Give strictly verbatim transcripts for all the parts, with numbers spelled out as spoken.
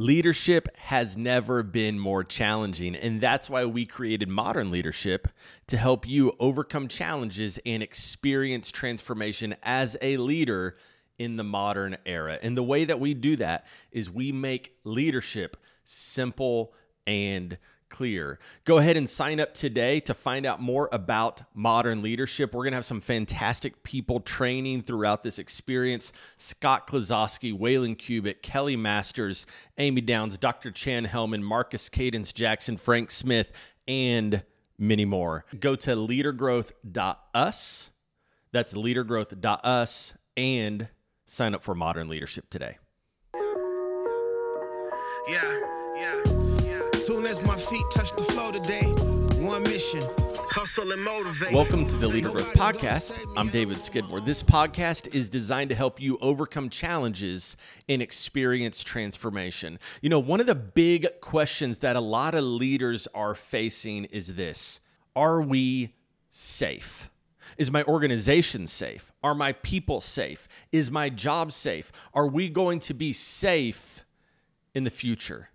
Leadership has never been more challenging, and that's why we created Modern Leadership to help you overcome challenges and experience transformation as a leader in the modern era. And the way that we do that is we make leadership simple and clear. Go ahead and sign up today to find out more about Modern Leadership. We're going to have some fantastic people training throughout this experience. Scott Klosowski, Waylon Cubitt, Kelly Masters, Amy Downs, Doctor Chan Hellman, Marcus Cadence Jackson, Frank Smith, and many more. Go to leader growth dot u s. That's leader growth dot u s and sign up for Modern Leadership today. Yeah, yeah. Soon as my feet touch the floor today, one mission, hustle and motivate. Welcome to the Leader Growth Podcast. I'm David Skidmore. This podcast is designed to help you overcome challenges and experience transformation. You know, one of the big questions that a lot of leaders are facing is this: are we safe? Is my organization safe? Are my people safe? Is my job safe? Are we going to be safe in the future?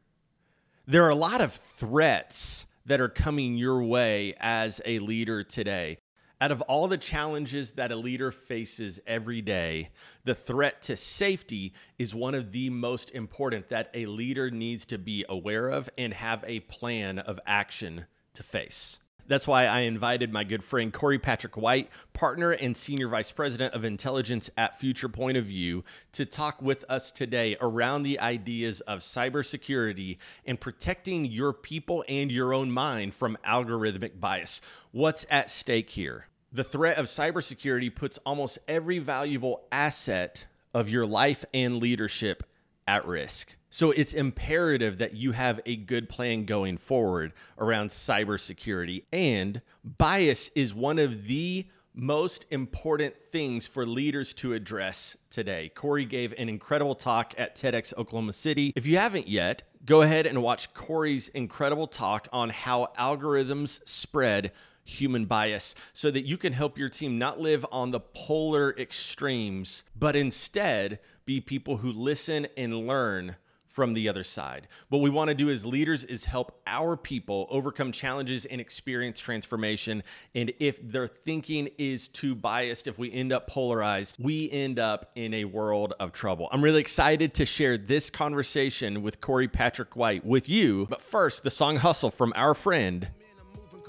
There are a lot of threats that are coming your way as a leader today. Out of all the challenges that a leader faces every day, the threat to safety is one of the most important that a leader needs to be aware of and have a plan of action to face. That's why I invited my good friend Corey Patrick White, partner and senior vice president of intelligence at Future Point of View, to talk with us today around the ideas of cybersecurity and protecting your people and your own mind from algorithmic bias. What's at stake here? The threat of cybersecurity puts almost every valuable asset of your life and leadership at risk. So it's imperative that you have a good plan going forward around cybersecurity. And bias is one of the most important things for leaders to address today. Corey gave an incredible talk at TEDx Oklahoma City. If you haven't yet, go ahead and watch Corey's incredible talk on how algorithms spread human bias so that you can help your team not live on the polar extremes, but instead be people who listen and learn from the other side. What we want to do as leaders is help our people overcome challenges and experience transformation. And if their thinking is too biased, if we end up polarized, we end up in a world of trouble. I'm really excited to share this conversation with Corey Patrick White with you. But first, the song Hustle from our friend,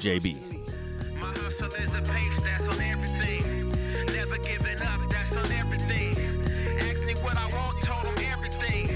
J B. My hustle is a page that's on everything. Never giving up, that's on everything. Ask me what I want, told them everything.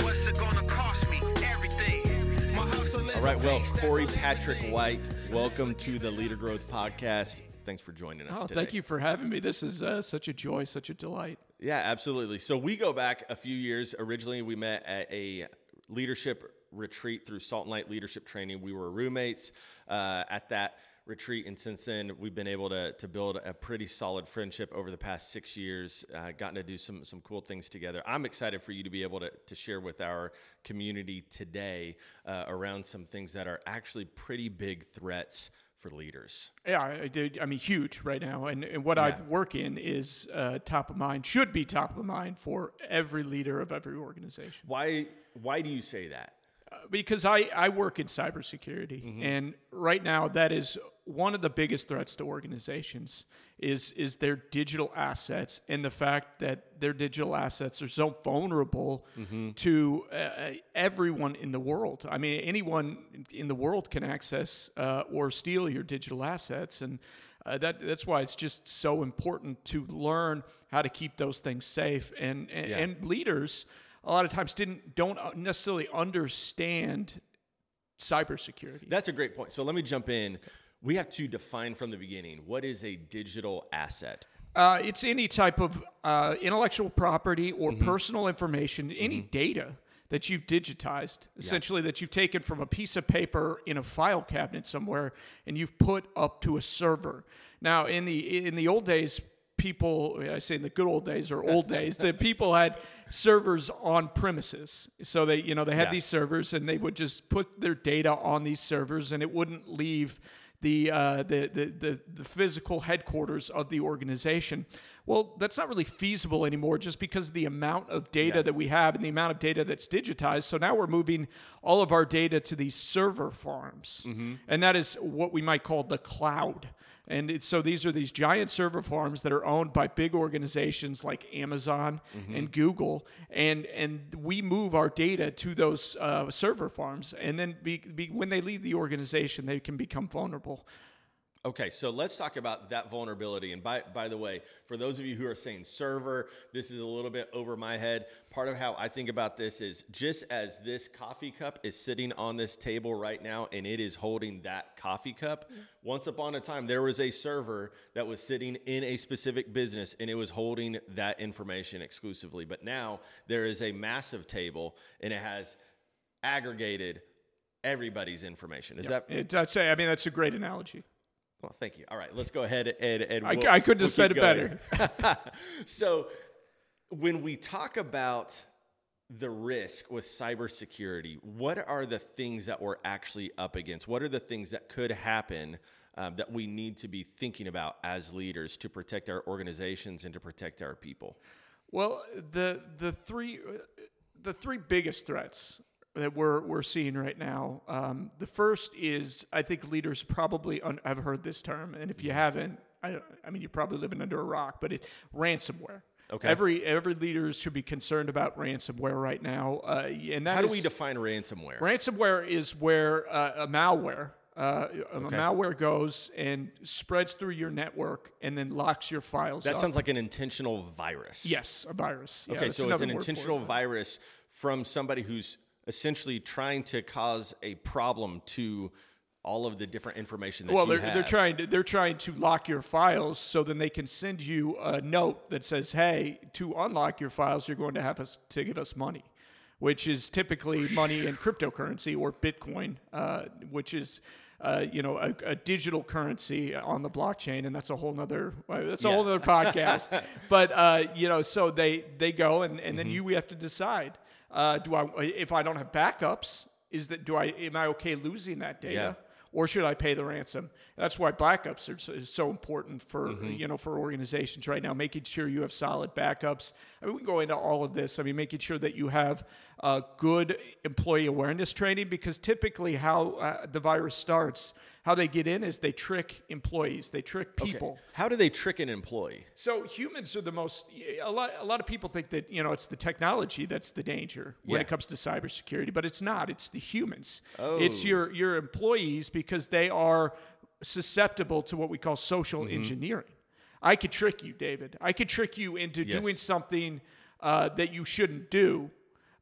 What's it gonna cost me? Everything. My hustle is. All right, well, Corey Patrick White, welcome to the Leader Growth Podcast. Thanks for joining us oh, today. Thank you for having me. This is uh, such a joy, such a delight. Yeah, absolutely. So we go back a few years. Originally, we met at a leadership retreat through Salt and Light Leadership Training. We were roommates uh, at that retreat, and since then we've been able to to build a pretty solid friendship over the past six years. Uh, gotten to do some some cool things together. I'm excited for you to be able to to share with our community today uh, around some things that are actually pretty big threats for leaders. Yeah, I did. I mean, huge right now, and, and what yeah. I work in is uh, top of mind. Should be top of mind for every leader of every organization. Why Why do you say that? Uh, because I I work in cybersecurity, mm-hmm. and right now that is one of the biggest threats to organizations is is their digital assets, and the fact that their digital assets are so vulnerable mm-hmm. to uh, everyone in the world. I mean, anyone in the world can access uh, or steal your digital assets, and uh, that that's why it's just so important to learn how to keep those things safe. And and, yeah. and leaders a lot of times didn't don't necessarily understand cybersecurity. That's a great point. So let me jump in. We have to define from the beginning, what is a digital asset? Uh, it's any type of uh, intellectual property or mm-hmm. personal information, any mm-hmm. data that you've digitized, essentially yeah. that you've taken from a piece of paper in a file cabinet somewhere, and you've put up to a server. Now, in the in the old days, people, I say in the good old days or old days, the people had servers on premises. So they, you know, they had yeah. these servers, and they would just put their data on these servers, and it wouldn't leave the, uh, the, the the the physical headquarters of the organization. Well, that's not really feasible anymore just because of the amount of data yeah. that we have and the amount of data that's digitized. So now we're moving all of our data to these server farms, mm-hmm. and that is what we might call the cloud. And it's, so these are these giant server farms that are owned by big organizations like Amazon mm-hmm. and Google, and and we move our data to those uh, server farms, and then be, be, when they leave the organization, they can become vulnerable. Okay, so let's talk about that vulnerability. And by by the way, for those of you who are saying server, this is a little bit over my head. Part of how I think about this is just as this coffee cup is sitting on this table right now and it is holding that coffee cup, once upon a time there was a server that was sitting in a specific business and it was holding that information exclusively. But now there is a massive table and it has aggregated everybody's information. Is yep. that it, I'd say, I mean, that's a great analogy. Well, thank you. All right, let's go ahead and... and we'll, I, I couldn't we'll have said it going. better. So when we talk about the risk with cybersecurity, what are the things that we're actually up against? What are the things that could happen um, that we need to be thinking about as leaders to protect our organizations and to protect our people? Well, the the three the three biggest threats that we're we're seeing right now. Um, the first is, I think leaders probably un- have heard this term, and if you haven't, I, I mean, you're probably living under a rock. But it ransomware. Okay. Every every leader should be concerned about ransomware right now. Uh, and that how do is, we define ransomware? Ransomware is where uh, a malware uh, okay. a malware goes and spreads through your network and then locks your files. That up. Sounds like an intentional virus. Yes, a virus. Okay, yeah, so it's an intentional virus from somebody who's essentially trying to cause a problem to all of the different information that well, you have. Well, they're trying to they're trying to lock your files so then they can send you a note that says, "Hey, to unlock your files, you're going to have us to give us money," which is typically money in cryptocurrency or Bitcoin, uh, which is uh, you know a, a digital currency on the blockchain, and that's a whole nother that's a yeah. whole nother podcast. But uh, you know, so they they go and, and mm-hmm. then you we have to decide. Uh, do I, if I don't have backups, is that, do I, am I okay losing that data yeah. or should I pay the ransom? That's why backups are so, is so important for, mm-hmm. you know, for organizations right now, making sure you have solid backups. I mean, we can go into all of this. I mean, making sure that you have uh, good employee awareness training, because typically how uh, the virus starts, how they get in is they trick employees, they trick people. Okay. How do they trick an employee? So humans are the most, a lot a lot of people think that, you know, it's the technology that's the danger when yeah. it comes to cybersecurity, but it's not, it's the humans. Oh. It's your, your employees, because they are susceptible to what we call social mm-hmm. engineering. I could trick you, David. I could trick you into yes. doing something uh, that you shouldn't do.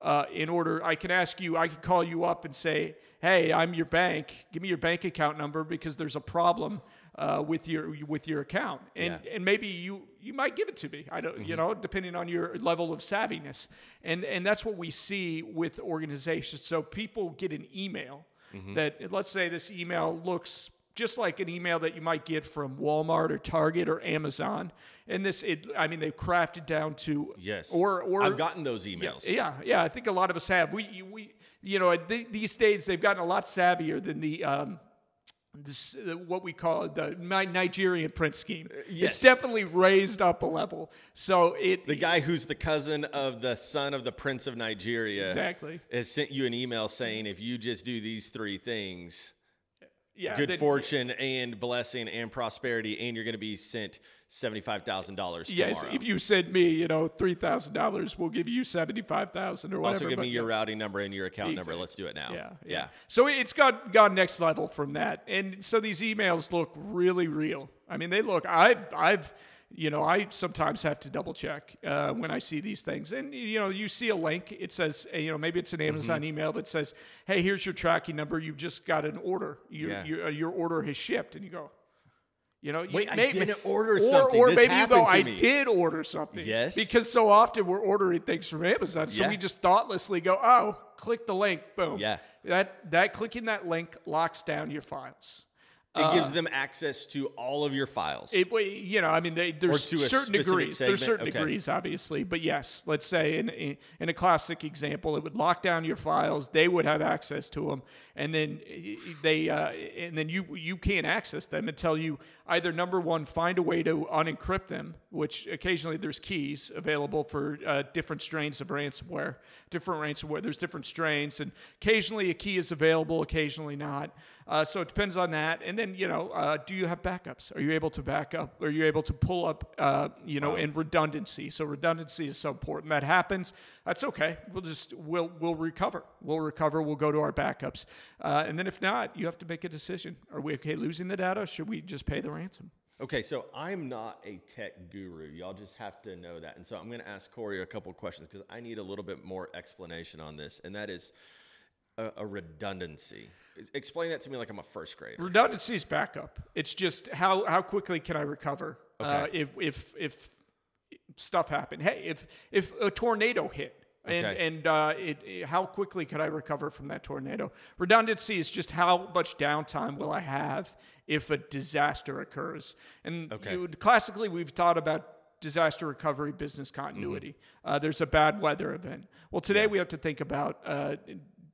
Uh, in order, I can ask you, I can call you up and say, "Hey, I'm your bank. Give me your bank account number because there's a problem uh, with your with your account." And yeah. and maybe you, you might give it to me. I don't, mm-hmm. you know, depending on your level of savviness. And and that's what we see with organizations. So people get an email mm-hmm. that, let's say this email looks just like an email that you might get from Walmart or Target or Amazon. And this, it, I mean, they've crafted down to... Yes. Or, or I've gotten those emails. Yeah, yeah. I think a lot of us have. We, we, you know, th- these days, they've gotten a lot savvier than the... Um, This, uh, what we call the Nigerian print scheme. Yes. It's definitely raised up a level. So it the guy who's the cousin of the son of the Prince of Nigeria exactly has sent you an email saying, if you just do these three things... Yeah, good then, fortune and blessing and prosperity, and you're going to be sent seventy-five thousand dollars tomorrow. Yes, if you send me, you know, three thousand dollars, we'll give you seventy-five thousand dollars or whatever. Also give me your routing number and your account exactly. number. Let's do it now. Yeah, yeah. yeah. So it's got gone next level from that. And so these emails look really real. I mean, they look, I've, I've, you know, I sometimes have to double check uh, when I see these things. And, you know, you see a link, it says, you know, maybe it's an Amazon mm-hmm. email that says, "Hey, here's your tracking number. You just got an order. Your, yeah. your, your order has shipped." And you go, you know, wait, you may, I didn't order or, something. Or this maybe you go, I me. did order something. Yes. Because so often we're ordering things from Amazon. So yeah. we just thoughtlessly go, oh, click the link. Boom. Yeah. That, that clicking that link locks down your files. It uh, gives them access to all of your files. It, you know, I mean, they, there's certain degrees. Segment. There's certain okay. degrees, obviously. But yes, let's say in, in in a classic example, it would lock down your files. They would have access to them, and then they uh, and then you you can't access them until you either number one find a way to unencrypt them, which occasionally there's keys available for uh, different strains of ransomware. Different ransomware. There's different strains, and occasionally a key is available, occasionally not. Uh, so it depends on that. And then, you know, uh, do you have backups? Are you able to back up? Are you able to pull up, uh, you know, in redundancy? So redundancy is so important. That happens. That's okay. We'll just, we'll, we'll recover. We'll recover. We'll go to our backups. Uh, and then if not, you have to make a decision. Are we okay losing the data? Should we just pay the ransom? Okay, so I'm not a tech guru. Y'all just have to know that. And so I'm going to ask Corey a couple of questions because I need a little bit more explanation on this. And that is a, a redundancy. Explain that to me like I'm a first grader. Redundancy is backup. It's just how, how quickly can I recover okay. uh, if if if stuff happened. Hey, if if a tornado hit and okay. and uh, it, it, how quickly can I recover from that tornado? Redundancy is just how much downtime will I have if a disaster occurs. And okay. you, classically, we've thought about disaster recovery, business continuity. Mm-hmm. Uh, there's a bad weather event. Well, today yeah. we have to think about. Uh,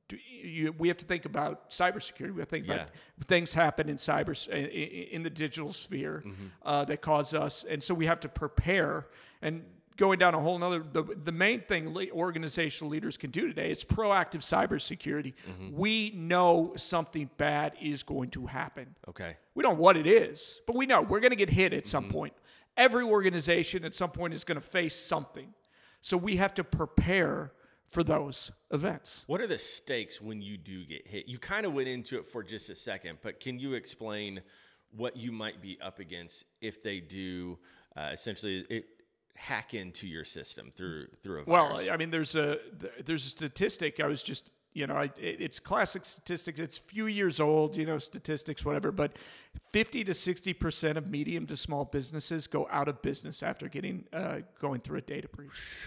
Do you, we have to think about cybersecurity. We have to think yeah. about things happen in cyber in the digital sphere mm-hmm. uh, that cause us, and so we have to prepare. And going down a whole nother, the, the main thing le- organizational leaders can do today is proactive cybersecurity. Mm-hmm. We know something bad is going to happen. Okay, we don't know what it is, but we know we're going to get hit at mm-hmm. some point. Every organization at some point is going to face something, so we have to prepare for those events. What are the stakes when you do get hit? You kind of went into it for just a second, but can you explain what you might be up against if they do uh, essentially it, hack into your system through through a virus? Well, I mean, there's a there's a statistic. I was just, you know, I, it's classic statistics. It's few years old, you know, statistics, whatever. But fifty to sixty percent of medium to small businesses go out of business after getting uh, going through a data breach.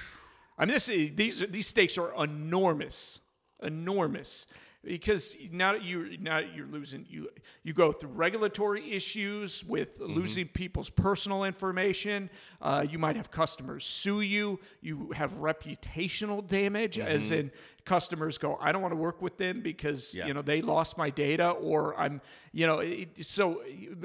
I mean, this, these these stakes are enormous, enormous, because now you now you're losing you you go through regulatory issues with mm-hmm. losing people's personal information. Uh, you might have customers sue you. You have reputational damage, mm-hmm. as in customers go, I don't want to work with them because yeah. you know they lost my data, or I'm you know it, so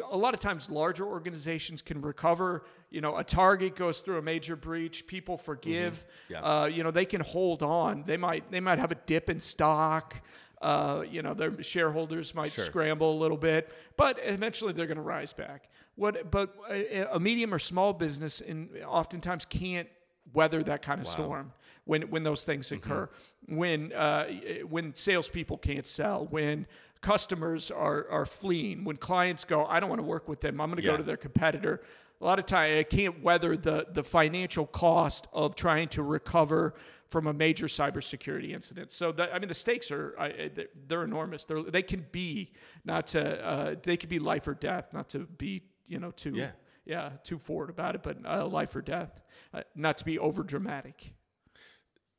a lot of times larger organizations can recover. You know, a Target goes through a major breach. People forgive. Mm-hmm. Yeah. Uh, you know, they can hold on. They might they might have a dip in stock. Uh, you know, their shareholders might sure. scramble a little bit, but eventually they're going to rise back. What? But a, a medium or small business in oftentimes can't weather that kind of wow. storm when when those things occur. Mm-hmm. When uh, when salespeople can't sell. When customers are are fleeing. When clients go, I don't want to work with them. I'm going to yeah. go to their competitor. A lot of time, I can't weather the, the financial cost of trying to recover from a major cybersecurity incident. So, that, I mean, the stakes are I, they're enormous. They're, they can be not to uh, they could be life or death. Not to be you know too yeah, yeah too forward about it, but uh, life or death. Uh, not to be over dramatic.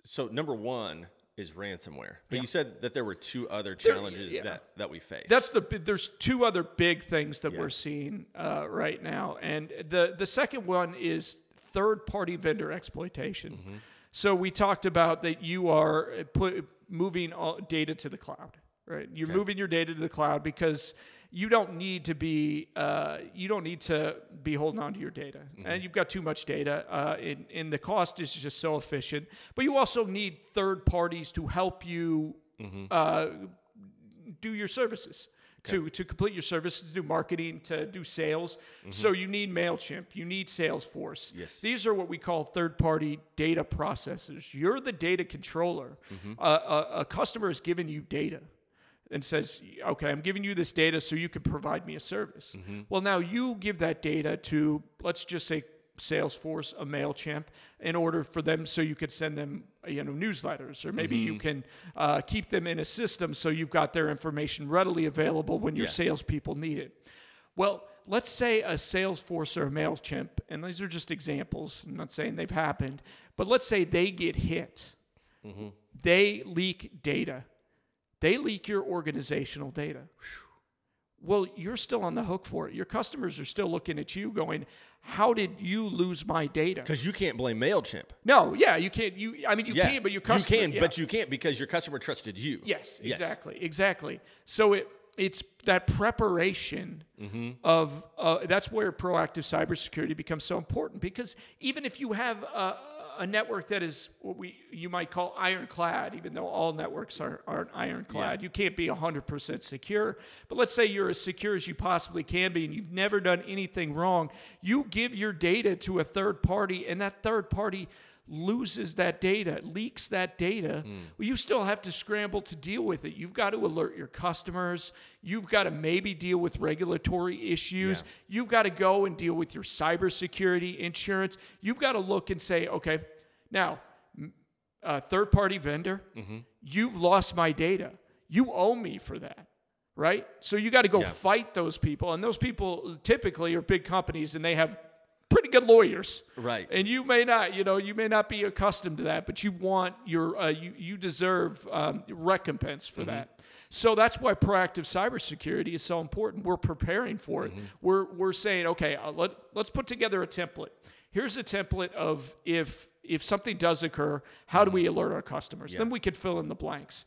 So, number one is ransomware. But yeah. you said that there were two other challenges there, yeah. that, that we face. That's the there's two other big things that yeah. we're seeing uh, right now. And the, the second one is third-party vendor exploitation. Mm-hmm. So we talked about that you are put, moving all data to the cloud, right? You're okay. moving your data to the cloud because you don't need to be uh, you don't need to be holding on to your data, mm-hmm. and you've got too much data, uh, and, and the cost is just so efficient. But you also need third parties to help you mm-hmm. uh, do your services, okay. to to complete your services, to do marketing, to do sales. Mm-hmm. So you need MailChimp, you need Salesforce. Yes. These are what we call third-party data processors. You're the data controller. Mm-hmm. Uh, a, a customer is giving you data. And says, okay, I'm giving you this data so you can provide me a service. Mm-hmm. Well, now you give that data to, let's just say, Salesforce, a MailChimp, in order for them so you could send them, you know, newsletters, or maybe mm-hmm. you can uh, keep them in a system so you've got their information readily available when your yeah. salespeople need it. Well, let's say a Salesforce or a MailChimp, and these are just examples. I'm not saying they've happened, but let's say they get hit. Mm-hmm. They leak data. They leak your organizational data. well, you're still on the hook for it. Your customers are still looking at you going, how did you lose my data? Because you can't blame MailChimp. No, yeah, you can't. You, I mean, you yeah. can, but your customer... You can, yeah. but you can't because your customer trusted you. Yes, yes. exactly, exactly. So it it's that preparation mm-hmm. of... Uh, that's where proactive cybersecurity becomes so important, because even if you have a, a network that is what we you might call ironclad, even though all networks are, aren't ironclad. Yeah. You can't be one hundred percent secure. But let's say you're as secure as you possibly can be and you've never done anything wrong. You give your data to a third party, and that third party loses that data, leaks that data. Mm. Well, you still have to scramble to deal with it. You've got to alert your customers. You've got to maybe deal with regulatory issues. Yeah. You've got to go and deal with your cybersecurity insurance. You've got to look and say, okay, now, uh, third-party vendor, mm-hmm. you've lost my data. You owe me for that, right? So you got to go yeah. fight those people. And those people typically are big companies, and they have pretty good lawyers. Right. And you may not, you know, you may not be accustomed to that, but you want your, uh, you, you deserve um, recompense for mm-hmm. that. So that's why proactive cybersecurity is so important. We're preparing for it. Mm-hmm. We're, we're saying, okay, I'll let, let's put together a template. Here's a template of if, if something does occur, how do we alert our customers? Yeah. Then we could fill in the blanks.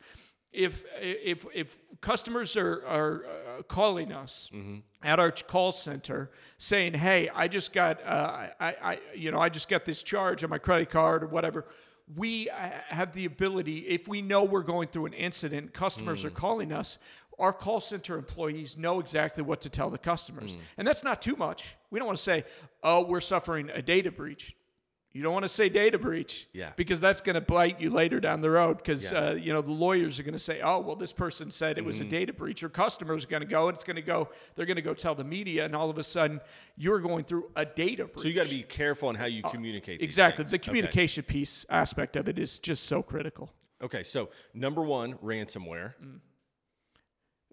If, if, if customers are, are uh, calling us mm-hmm. at our call center saying, hey, I just got, uh, I, I, you know, I just got this charge on my credit card or whatever. We have the ability, if we know we're going through an incident, customers mm. are calling us, our call center employees know exactly what to tell the customers. Mm. And that's not too much. We don't want to say, oh, we're suffering a data breach. You don't want to say data breach yeah. because that's going to bite you later down the road because yeah. uh, you know the lawyers are going to say, oh, well, this person said it mm-hmm. was a data breach. Your customers are going to go and it's going to go, they're going to go tell the media, and all of a sudden you're going through a data breach. So you got to be careful on how you communicate. Uh, these exactly. Things. The communication okay. piece aspect of it is just so critical. Okay. So number one, ransomware. Mm.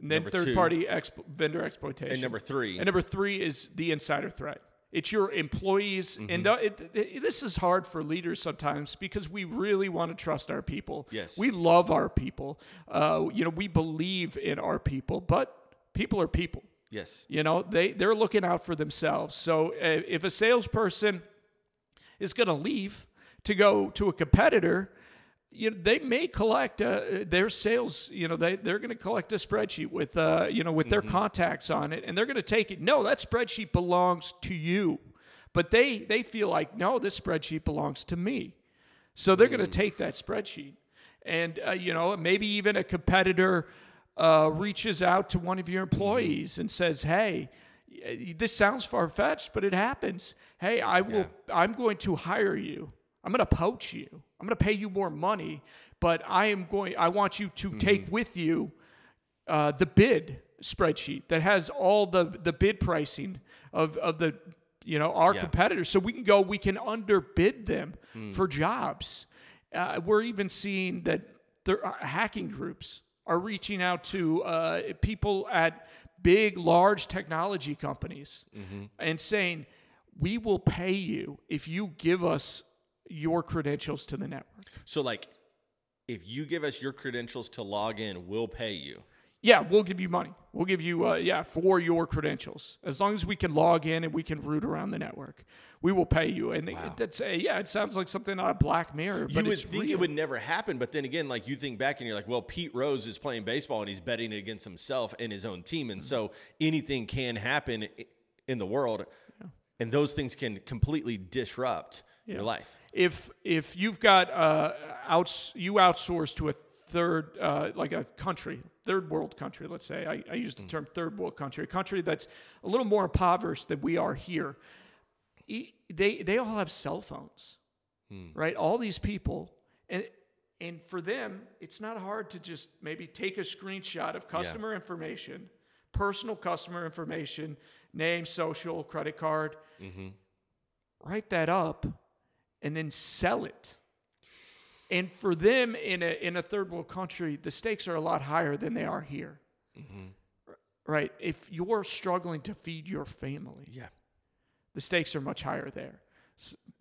And then third-party expo- vendor exploitation. And number three. And number three is the insider threat. It's your employees, mm-hmm. and the, it, it, this is hard for leaders sometimes because we really want to trust our people. Yes, we love our people. Uh, you know, we believe in our people, but people are people. Yes, you know, they they're looking out for themselves. So uh, if a salesperson is going to leave to go to a competitor, you know, they may collect uh, their sales, you know, they, they're going to collect a spreadsheet with, uh, you know, with their mm-hmm. contacts on it, and they're going to take it. No, that spreadsheet belongs to you. But they, they feel like, no, this spreadsheet belongs to me. So they're mm. going to take that spreadsheet. And, uh, you know, maybe even a competitor uh, reaches out to one of your employees mm-hmm. and says, hey, this sounds far-fetched, but it happens. Hey, I will, yeah. I'm going to hire you. I'm going to poach you. I'm going to pay you more money, but I am going. I want you to mm-hmm. take with you uh, the bid spreadsheet that has all the, the bid pricing of, of the you know our yeah. competitors, so we can go. We can underbid them mm. for jobs. Uh, we're even seeing that there are hacking groups are reaching out to uh, people at big, large technology companies mm-hmm. and saying, "We will pay you if you give us your credentials to the network." So like, if you give us your credentials to log in, we'll pay you. Yeah, we'll give you money. We'll give you, uh, yeah, for your credentials. As long as we can log in and we can root around the network, we will pay you. And wow. it, that's, uh, yeah, it sounds like something out of Black Mirror, but you would it's think real. It would never happen, but then again, like you think back and you're like, well, Pete Rose is playing baseball and he's betting it against himself and his own team. And mm-hmm. so anything can happen in the world yeah. and those things can completely disrupt yeah. your life. If if you've got uh outs you outsource to a third uh, like a country, third world country, let's say. I, I use the mm. term third world country, a country that's a little more impoverished than we are here. E- they they all have cell phones, mm. right? All these people, and and for them, it's not hard to just maybe take a screenshot of customer yeah. information, personal customer information, name, social, credit card, mm-hmm. write that up, and then sell it. And for them in a in a third world country, the stakes are a lot higher than they are here. Mm-hmm. Right? If you're struggling to feed your family, yeah, the stakes are much higher there.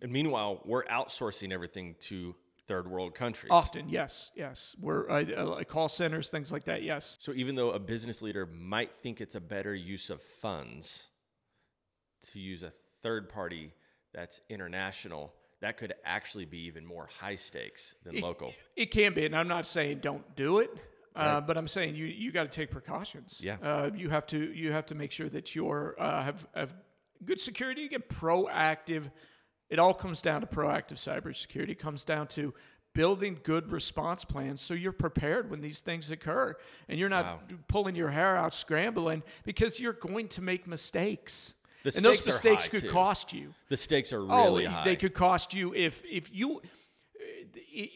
And meanwhile, we're outsourcing everything to third world countries. Often, yes, yes. We're uh, call centers, things like that, yes. So even though a business leader might think it's a better use of funds to use a third party that's international, that could actually be even more high stakes than it, local. It can be, and I'm not saying don't do it, right. uh, but I'm saying you you got to take precautions. Yeah, uh, you have to you have to make sure that you're uh, have have good security. You get proactive. It all comes down to proactive cybersecurity. It comes down to building good response plans so you're prepared when these things occur, and you're not wow. pulling your hair out scrambling, because you're going to make mistakes. The and those mistakes could too. cost you. The stakes are really oh, high. They could cost you if if you. It,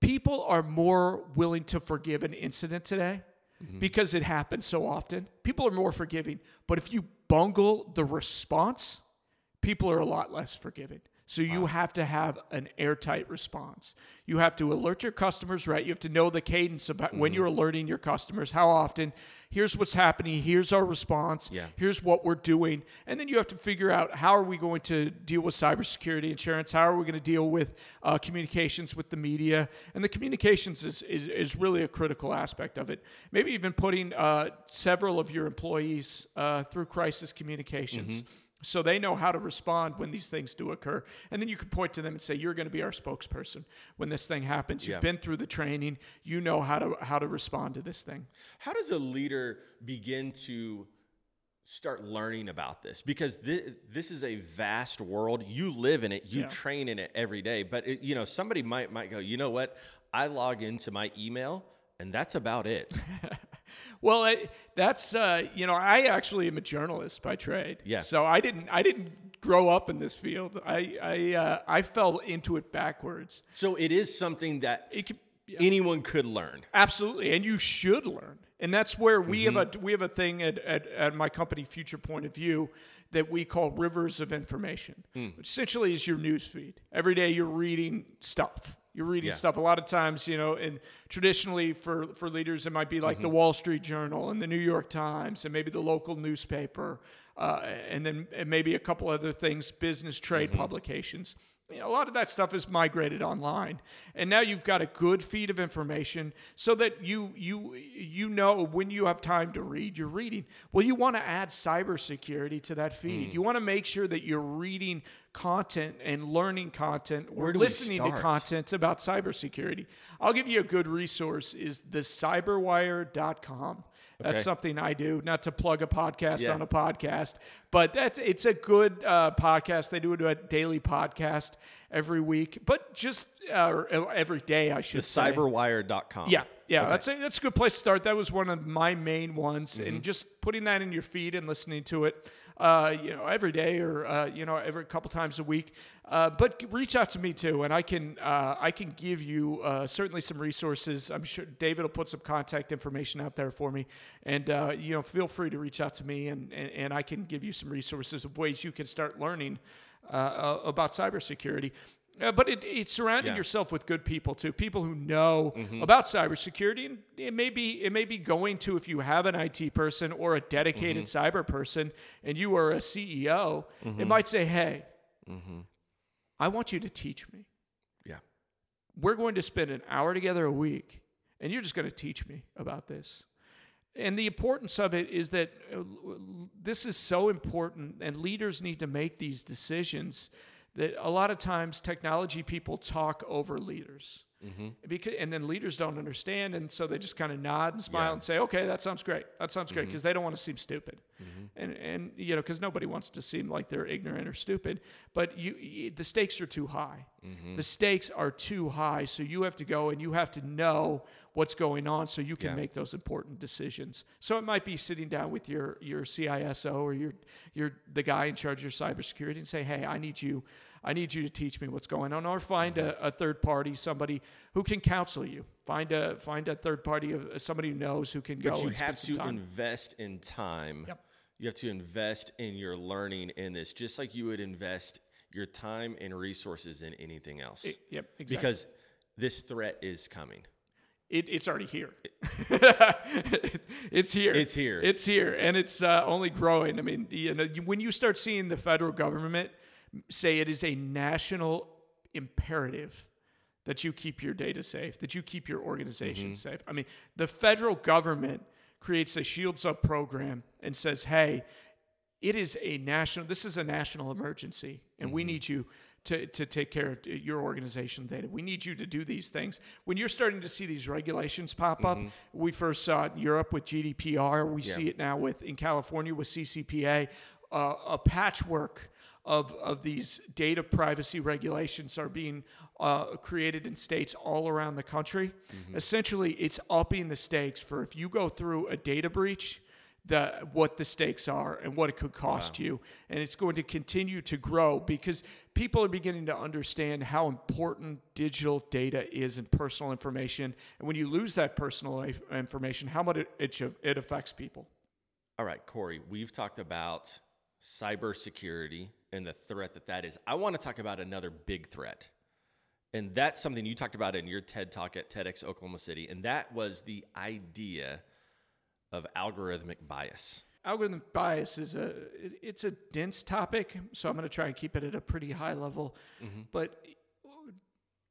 people are more willing to forgive an incident today mm-hmm. because it happens so often. People are more forgiving, but if you bungle the response, people are a lot less forgiving. So wow. you have to have an airtight response. You have to alert your customers, right? You have to know the cadence of mm-hmm. when you're alerting your customers, how often, here's what's happening, here's our response, yeah. here's what we're doing. And then you have to figure out, how are we going to deal with cybersecurity insurance? How are we going to deal with uh, communications with the media? And the communications is, is, is really a critical aspect of it. Maybe even putting uh, several of your employees uh, through crisis communications. Mm-hmm. So they know how to respond when these things do occur. And then you can point to them and say, you're going to be our spokesperson when this thing happens. You've yeah. been through the training. You know how to how to respond to this thing. How does a leader begin to start learning about this? Because this, this is a vast world. You live in it. You yeah. train in it every day. But it, you know, somebody might might go, you know what? I log into my email, and that's about it. Well, I, that's, uh, you know, I actually am a journalist by trade. Yeah. So I didn't, I didn't grow up in this field. I, I, uh, I fell into it backwards. So it is something that it could, yeah. anyone could learn. Absolutely. And you should learn. And that's where we mm-hmm. have a, we have a thing at, at, at my company, Future Point of View, that we call rivers of information, mm. which essentially is your newsfeed. Every day you're reading stuff. You're reading yeah. stuff. A lot of times, you know, and traditionally for, for leaders, it might be like mm-hmm. the Wall Street Journal and the New York Times and maybe the local newspaper uh, and then and maybe a couple other things, business trade mm-hmm. publications. You know, a lot of that stuff is migrated online. And now you've got a good feed of information so that you you you know when you have time to read, you're reading. Well, you want to add cybersecurity to that feed. Mm. You want to make sure that you're reading content and learning content or listening to content about cybersecurity. I'll give you a good resource is the cyber wire dot com. That's okay. something I do, not to plug a podcast yeah. on a podcast, but that it's a good uh, podcast. They do a daily podcast every week, but just uh, every day, I should the say. cyber wire dot com. Yeah, yeah, okay. that's, a, that's a good place to start. That was one of my main ones, mm-hmm. and just putting that in your feed and listening to it uh, you know, every day or uh, you know, every couple times a week. Uh, but reach out to me too, and I can uh, I can give you uh, certainly some resources. I'm sure David will put some contact information out there for me, and uh, you know, feel free to reach out to me, and, and, and I can give you some resources of ways you can start learning uh, about cybersecurity. Uh, but it, it's surrounding yeah. yourself with good people too, people who know mm-hmm. about cybersecurity. And it may be it may be going to, if you have an I T person or a dedicated mm-hmm. cyber person, and you are a C E O, mm-hmm. it might say, "Hey, mm-hmm. I want you to teach me. Yeah, we're going to spend an hour together a week, and you're just going to teach me about this." And the importance of it is that uh, this is so important, and leaders need to make these decisions. That a lot of times technology people talk over leaders, mm-hmm. because, and then leaders don't understand, and so they just kind of nod and smile yeah. and say, "Okay, that sounds great. That sounds great," because mm-hmm. they don't want to seem stupid, mm-hmm. and and you know, because nobody wants to seem like they're ignorant or stupid. But you, you the stakes are too high. Mm-hmm. The stakes are too high, so you have to go and you have to know what's going on so you can yeah. make those important decisions. So it might be sitting down with your your C I S O or your your the guy in charge of your cybersecurity and say, "Hey, I need you. I need you to teach me what's going on," or find mm-hmm. a, a third party, somebody who can counsel you. Find a find a third party of uh, somebody who knows who can but go. But you and have spend to invest in time. Yep. You have to invest in your learning in this, just like you would invest your time and resources in anything else. It, yep, exactly. Because this threat is coming. It, it's already here. It's here. It's here. It's here, and it's uh, only growing. I mean, you know, when you start seeing the federal government say it is a national imperative that you keep your data safe, that you keep your organization mm-hmm. safe. I mean, the federal government creates a Shields Up program and says, hey, it is a national, this is a national emergency, and mm-hmm. we need you to, to take care of your organizational data. We need you to do these things. When you're starting to see these regulations pop mm-hmm. up, we first saw it in Europe with G D P R. We yeah. see it now with in California with C C P A. Uh, a patchwork of of these data privacy regulations are being uh, created in states all around the country. Mm-hmm. Essentially, it's upping the stakes for if you go through a data breach, the what the stakes are and what it could cost wow. you. And it's going to continue to grow because people are beginning to understand how important digital data is and personal information. And when you lose that personal information, how much it, it affects people. All right, Corey, we've talked about cybersecurity and the threat that that is. I want to talk about another big threat. And that's something you talked about in your TED Talk at TEDx Oklahoma City. And that was the idea of algorithmic bias. Algorithmic bias is a, it's a dense topic. So I'm going to try and keep it at a pretty high level. Mm-hmm. But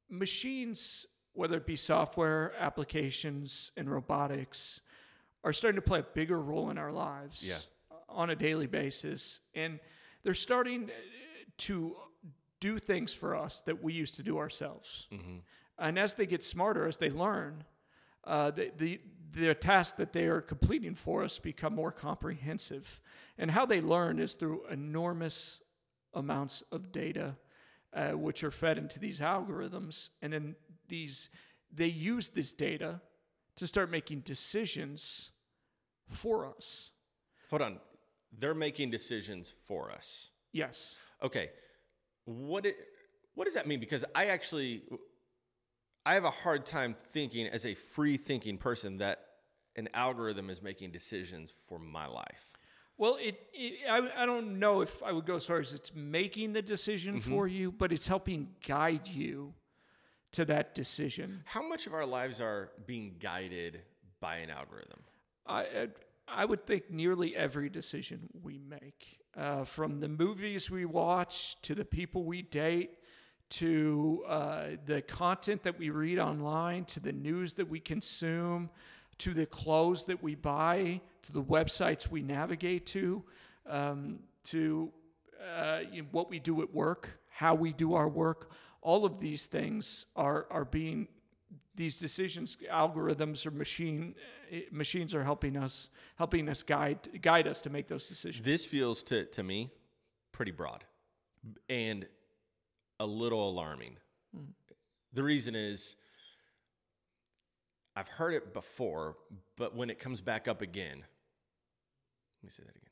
machines, whether it be software, applications, and robotics, are starting to play a bigger role in our lives. Yeah. On a daily basis, and they're starting to do things for us that we used to do ourselves. Mm-hmm. And as they get smarter, as they learn, uh, the, the the tasks that they are completing for us become more comprehensive. And how they learn is through enormous amounts of data, uh, which are fed into these algorithms, and then these they use this data to start making decisions for us. Hold on. They're making decisions for us. Yes. Okay. What it, what does that mean? Because I actually, I have a hard time thinking as a free thinking person that an algorithm is making decisions for my life. Well, it, it I, I don't know if I would go as far as it's making the decision mm-hmm. for you, but it's helping guide you to that decision. How much of our lives are being guided by an algorithm? I. I I would think nearly every decision we make, uh, from the movies we watch to the people we date to uh, the content that we read online to the news that we consume to the clothes that we buy to the websites we navigate to, um, to uh, you know, what we do at work, how we do our work. All of these things are, are being these decisions, algorithms or machine machines are helping us, helping us guide guide us to make those decisions. This feels to to me pretty broad and a little alarming. Mm-hmm. The reason is I've heard it before, but when it comes back up again, let me say that again.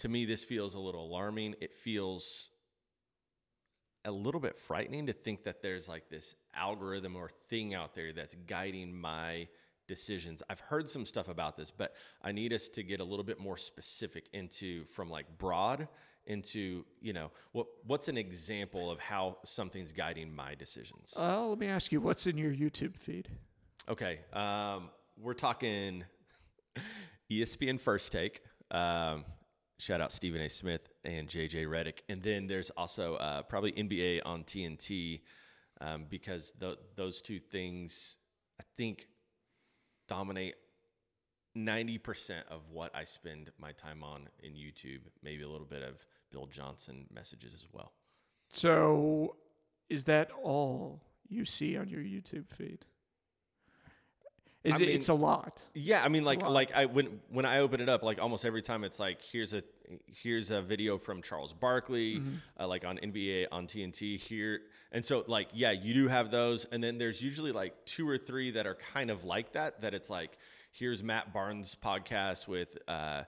To me, this feels a little alarming. It feels a little bit frightening to think that there's like this algorithm or thing out there that's guiding my decisions. I've heard some stuff about this, but I need us to get a little bit more specific into from like broad into, you know, what what's an example of how something's guiding my decisions? Uh, let me ask you, what's in your YouTube feed? Okay. Um, we're talking E S P N First Take. Um, Shout out Stephen A. Smith and J J Redick. And then there's also uh, probably N B A on T N T um, because th- those two things, I think, dominate ninety percent of what I spend my time on in YouTube. Maybe a little bit of Bill Johnson messages as well. So is that all you see on your YouTube feed? Is I it, mean, it's a lot. Yeah, I mean, it's like, like I when when I open it up, like almost every time, it's like here's a here's a video from Charles Barkley, mm-hmm. uh, like on N B A on T N T here, and so like yeah, you do have those, and then there's usually like two or three that are kind of like that. That it's like here's Matt Barnes' podcast with, uh,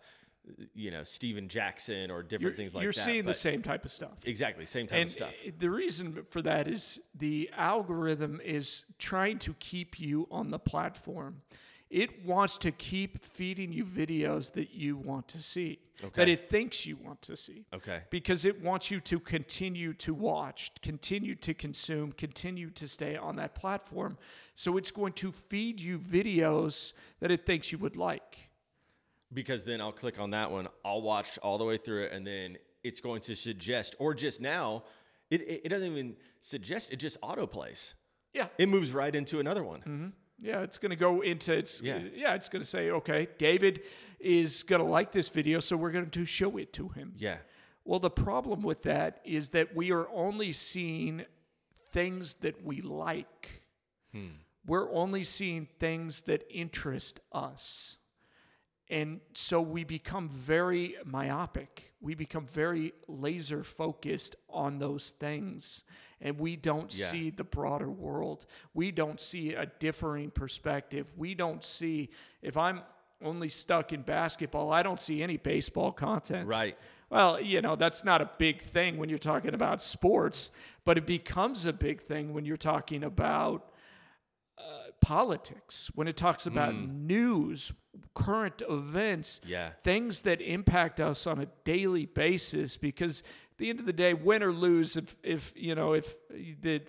you know, Steven Jackson or different you're, things like you're that. You're seeing the same type of stuff. Exactly, same type and of stuff. The reason for that is the algorithm is trying to keep you on the platform. It wants to keep feeding you videos that you want to see, okay. that it thinks you want to see. Okay. Because it wants you to continue to watch, continue to consume, continue to stay on that platform. So it's going to feed you videos that it thinks you would like. Because then I'll click on that one, I'll watch all the way through it, and then it's going to suggest, or just now, It, it, it doesn't even suggest, it just autoplays. Yeah. It moves right into another one. Mm-hmm. Yeah, it's going to go into, it's yeah. yeah, it's going to say, okay, David is going to like this video, so we're going to show it to him. Yeah. Well, the problem with that is that we are only seeing things that we like. Hmm. We're only seeing things that interest us. And so we become very myopic. We become very laser focused on those things. And we don't yeah. see the broader world. We don't see a differing perspective. We don't see, if I'm only stuck in basketball, I don't see any baseball content. Right. Well, you know, that's not a big thing when you're talking about sports, but it becomes a big thing when you're talking about uh, politics, when it talks about mm. news, current events, yeah. things that impact us on a daily basis. Because at the end of the day, win or lose, if, if you know, if the,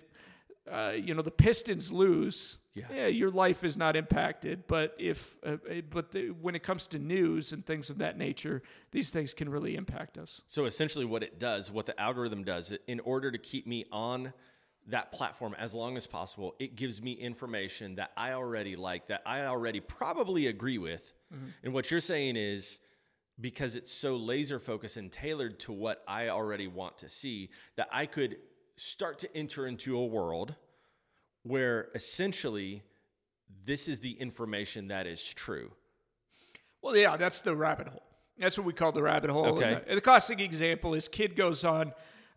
uh, you know, the Pistons lose, yeah. yeah, your life is not impacted. But if, uh, but the, when it comes to news and things of that nature, these things can really impact us. So essentially, what it does, what the algorithm does, in order to keep me on that platform as long as possible, it gives me information that I already like, that I already probably agree with. Mm-hmm. And what you're saying is, because it's so laser focused and tailored to what I already want to see, that I could start to enter into a world where essentially this is the information that is true. Well, yeah, that's the rabbit hole. That's what we call the rabbit hole. Okay. And the, the classic example is kid goes on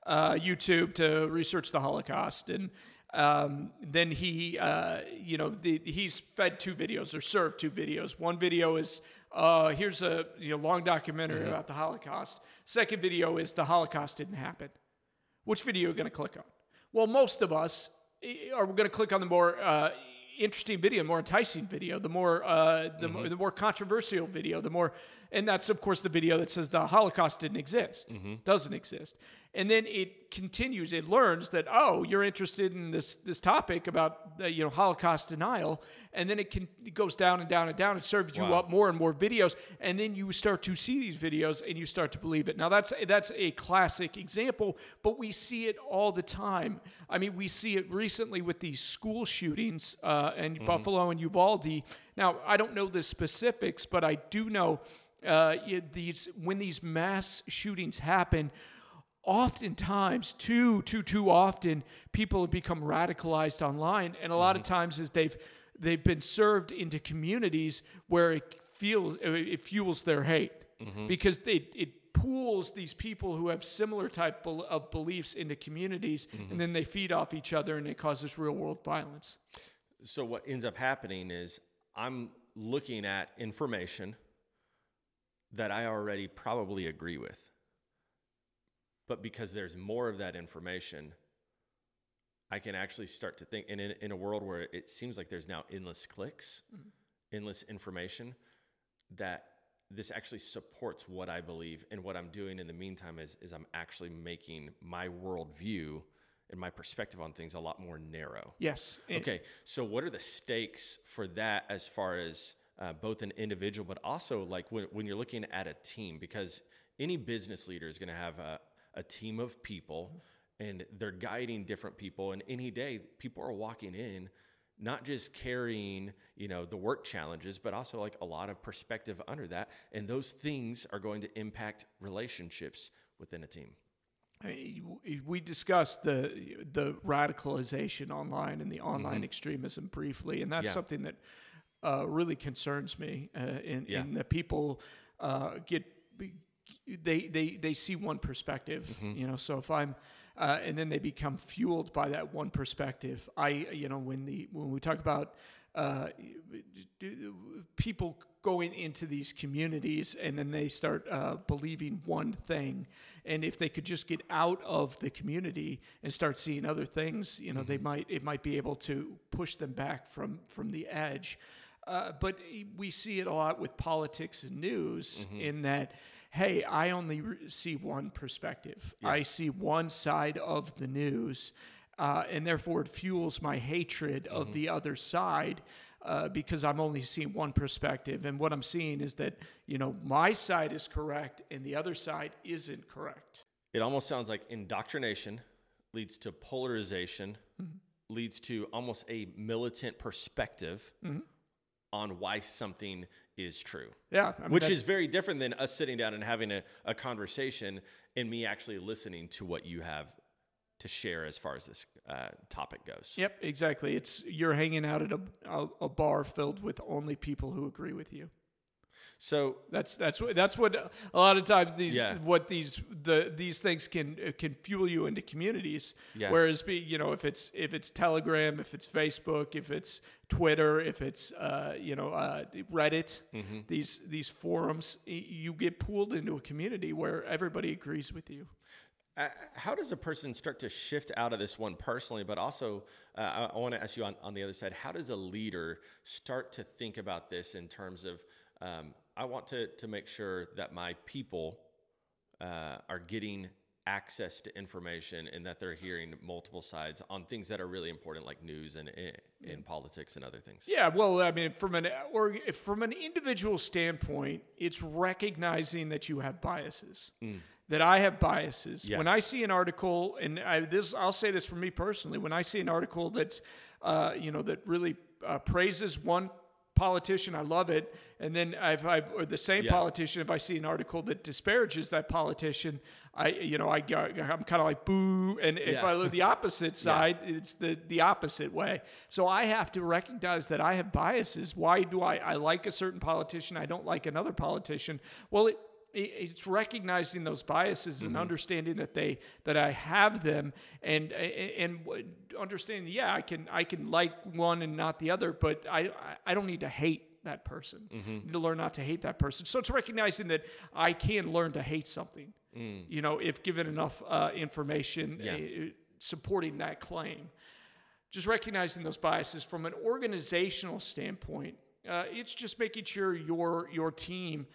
uh, YouTube to research the Holocaust. And um, then he, uh, you know, the, he's fed two videos or served two videos. One video is, uh, here's a you know, long documentary mm-hmm. about the Holocaust. Second video is the Holocaust didn't happen. Which video are you going to click on? Well, most of us are going to click on the more uh, interesting video, more enticing video, the more uh, the, mm-hmm. more the more controversial video, the more, and that's of course the video that says the Holocaust didn't exist, mm-hmm. doesn't exist, and then it continues. It learns that oh, you're interested in this this topic about the, you know Holocaust denial, and then it can it goes down and down and down. It serves wow. you up more and more videos, and then you start to see these videos and you start to believe it. Now that's that's a classic example, but we see it all the time. I mean, we see it recently with these school shootings. Uh, and Mm-hmm. Buffalo and Uvalde. Now, I don't know the specifics, but I do know uh, these when these mass shootings happen, oftentimes, too, too, too often, people have become radicalized online. And a lot Mm-hmm. of times is they've they've been served into communities where it, feels, it fuels their hate Mm-hmm. because they, it pools these people who have similar type of beliefs into communities, Mm-hmm. and then they feed off each other, and it causes real-world violence. So what ends up happening is I'm looking at information that I already probably agree with. But because there's more of that information, I can actually start to think, and in, in a world where it seems like there's now endless clicks, mm-hmm. endless information, that this actually supports what I believe. And what I'm doing in the meantime is, is I'm actually making my worldview and my perspective on things a lot more narrow. Yes. Okay. So what are the stakes for that as far as uh, both an individual, but also like when, when you're looking at a team, because any business leader is going to have a, a team of people and they're guiding different people. And any day people are walking in, not just carrying, you know, the work challenges, but also like a lot of perspective under that. And those things are going to impact relationships within a team. I mean, we discussed the the radicalization online and the online mm-hmm. extremism briefly, and that's yeah. something that uh, really concerns me. Uh, in, yeah. in that people uh, get they they they see one perspective, mm-hmm. you know. So if I'm uh, and then they become fueled by that one perspective. I you know when the when we talk about uh, people going into these communities and then they start uh, believing one thing. And if they could just get out of the community and start seeing other things, you know, mm-hmm. they might, it might be able to push them back from, from the edge. Uh, but we see it a lot with politics and news mm-hmm. in that, hey, I only re- see one perspective. Yeah. I see one side of the news uh, and therefore it fuels my hatred mm-hmm. of the other side. Uh, because I'm only seeing one perspective. And what I'm seeing is that, you know, my side is correct and the other side isn't correct. It almost sounds like indoctrination leads to polarization, mm-hmm. leads to almost a militant perspective mm-hmm. on why something is true. Yeah. I mean, which is very different than us sitting down and having a, a conversation and me actually listening to what you have to share as far as this uh, topic goes. Yep, exactly. It's you're hanging out at a, a, a bar filled with only people who agree with you. So that's that's what that's what a lot of times these yeah. what these the these things can can fuel you into communities. Yeah. Whereas be you know if it's if it's Telegram, if it's Facebook, if it's Twitter, if it's uh, you know uh, Reddit, mm-hmm. these these forums, you get pulled into a community where everybody agrees with you. Uh, how does a person start to shift out of this one personally, but also uh, I, I want to ask you on, on the other side, how does a leader start to think about this in terms of Um, I want to, to make sure that my people uh, are getting access to information and that they're hearing multiple sides on things that are really important, like news and in yeah. politics and other things. Yeah, well, I mean, from an or from an individual standpoint, it's recognizing that you have biases. Mm. That I have biases. Yeah. When I see an article, and I, this I'll say this for me personally, when I see an article that's uh, you know that really uh, praises one politician, I love it. And then I've, I've or the same yeah. politician, if I see an article that disparages that politician, I, you know, I, I'm kind of like, boo. And yeah. if I look the opposite side, yeah. it's the, the opposite way. So I have to recognize that I have biases. Why do I, I like a certain politician? I don't like another politician. Well, it, It's recognizing those biases and mm-hmm. understanding that they that I have them, and and understanding yeah I can I can like one and not the other, but I I don't need to hate that person. Mm-hmm. I need to learn not to hate that person. So it's recognizing that I can learn to hate something, mm. you know, if given enough uh, information yeah. uh, supporting that claim. Just recognizing those biases from an organizational standpoint. Uh, it's just making sure your your team.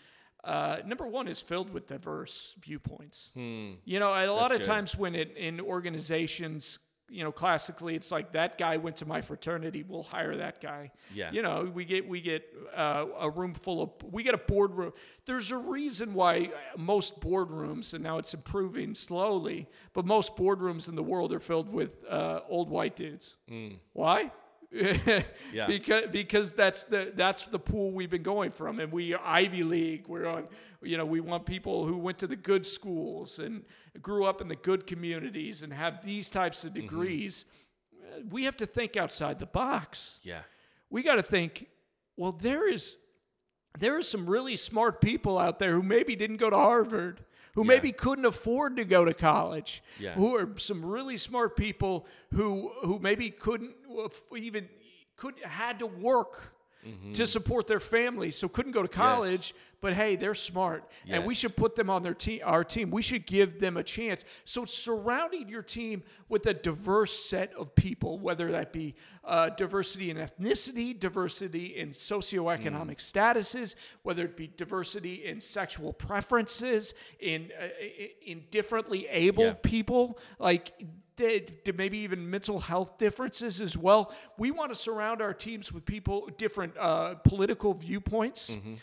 Uh, number one is filled with diverse viewpoints. Hmm. You know, a lot That's of good. times when it in organizations, you know, classically, it's like that guy went to my fraternity, we'll hire that guy. Yeah. You know, we get we get uh, a room full of we get a boardroom. There's a reason why most boardrooms, and now it's improving slowly, but most boardrooms in the world are filled with uh, old white dudes. Mm. Why? yeah. Because because that's the that's the pool we've been going from, and we are Ivy League. We're on, you know, we want people who went to the good schools and grew up in the good communities and have these types of degrees. Mm-hmm. We have to think outside the box. Yeah, we got to think. Well, there is there is some really smart people out there who maybe didn't go to Harvard, who yeah. maybe couldn't afford to go to college, yeah. who are some really smart people who who maybe couldn't even couldn't had to work mm-hmm. to support their family, so couldn't go to college. Yes. But hey, they're smart, yes. and we should put them on their team. Our team, we should give them a chance. So surrounding your team with a diverse set of people, whether that be uh, diversity in ethnicity, diversity in socioeconomic mm. statuses, whether it be diversity in sexual preferences, in uh, in differently able yeah. people, like they, maybe even mental health differences as well. We want to surround our teams with people different uh, political viewpoints. Mm-hmm.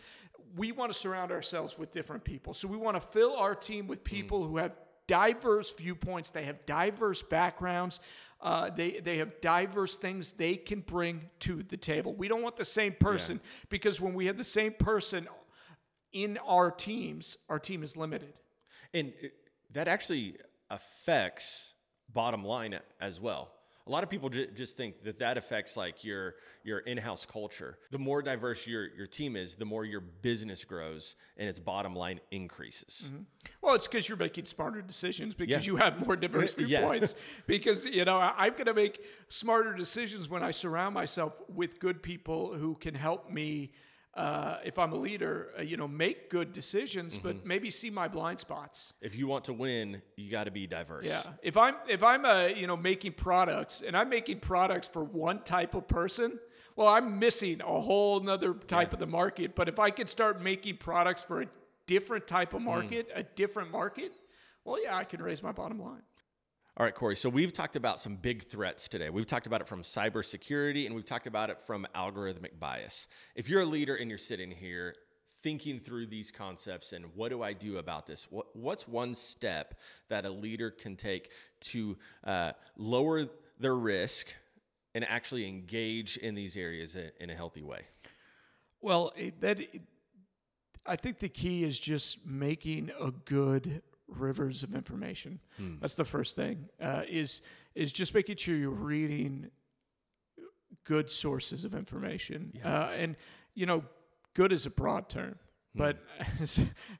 We want to surround ourselves with different people. So we want to fill our team with people mm. who have diverse viewpoints. They have diverse backgrounds. Uh, they, they have diverse things they can bring to the table. We don't want the same person yeah. because when we have the same person in our teams, our team is limited. And it, that actually affects bottom line as well. A lot of people j- just think that that affects like your your in-house culture. The more diverse your your team is, the more your business grows and its bottom line increases. Mm-hmm. Well, it's because you're making smarter decisions because yeah. you have more diverse viewpoints. Yeah. Because, you know, I, I'm going to make smarter decisions when I surround myself with good people who can help me, uh, if I'm a leader, uh, you know, make good decisions, mm-hmm. but maybe see my blind spots. If you want to win, you got to be diverse. Yeah. If I'm, if I'm, uh, you know, making products and I'm making products for one type of person, well, I'm missing a whole nother type yeah. of the market. But if I could start making products for a different type of market, mm. a different market, well, yeah, I can raise my bottom line. All right, Corey, so we've talked about some big threats today. We've talked about it from cybersecurity, and we've talked about it from algorithmic bias. If you're a leader and you're sitting here thinking through these concepts and what do I do about this? What, what's one step that a leader can take to uh, lower their risk and actually engage in these areas in, in a healthy way? Well, it, that it, I think the key is just making a good rivers of information. Hmm. That's the first thing, uh, is is just making sure you're reading good sources of information. Yeah. Uh, and, you know, good is a broad term, but hmm.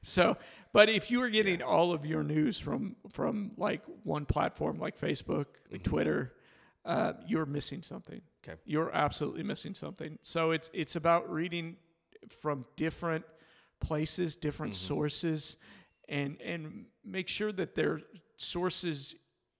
so, but if you are getting yeah. all of your news from, from like one platform, like Facebook, mm-hmm. like Twitter, uh, you're missing something. Okay. You're absolutely missing something. So it's, it's about reading from different places, different mm-hmm. sources, and, and make sure that they're sources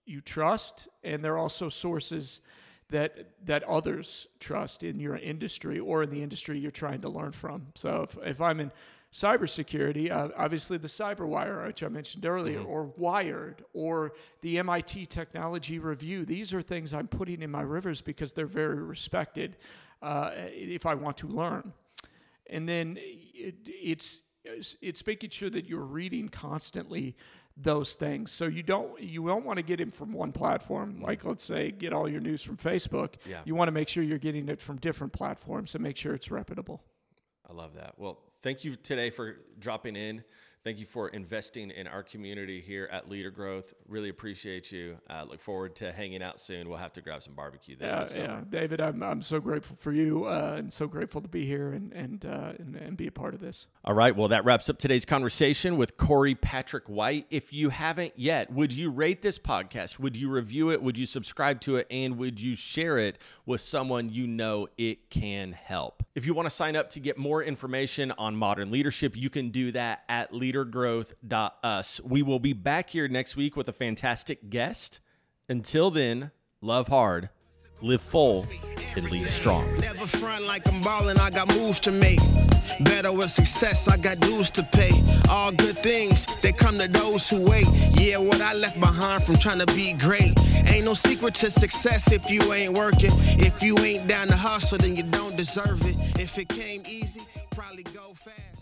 you trust. And they're also sources that that others trust in your industry or in the industry you're trying to learn from. So if, if I'm in cybersecurity, uh, obviously the CyberWire, which I mentioned earlier, mm-hmm. or Wired, or the M I T Technology Review, these are things I'm putting in my rivers because they're very respected uh, if I want to learn. And then it, it's it's making sure that you're reading constantly those things, so you don't you won't want to get it from one platform. Mm-hmm. Like, let's say, get all your news from Facebook. Yeah. You want to make sure you're getting it from different platforms and make sure it's reputable. I love that. Well, thank you today for dropping in. Thank you for investing in our community here at Leader Growth. Really appreciate you. Uh, look forward to hanging out soon. We'll have to grab some barbecue there. Uh, yeah, David, I'm I'm so grateful for you uh, and so grateful to be here and and, uh, and and be a part of this. All right, well, that wraps up today's conversation with Corey Patrick White. If you haven't yet, would you rate this podcast? Would you review it? Would you subscribe to it? And would you share it with someone you know it can help? If you want to sign up to get more information on Modern Leadership, you can do that at Leader leader growth dot u s. We will be back here next week with a fantastic guest. Until then, love hard, live full, and lead strong. Never front like I'm balling, I got moves to make. Better with success, I got dues to pay. All good things, they come to those who wait. Yeah, what I left behind from trying to be great. Ain't no secret to success if you ain't working. If you ain't down to hustle, then you don't deserve it. If it came easy, probably go fast.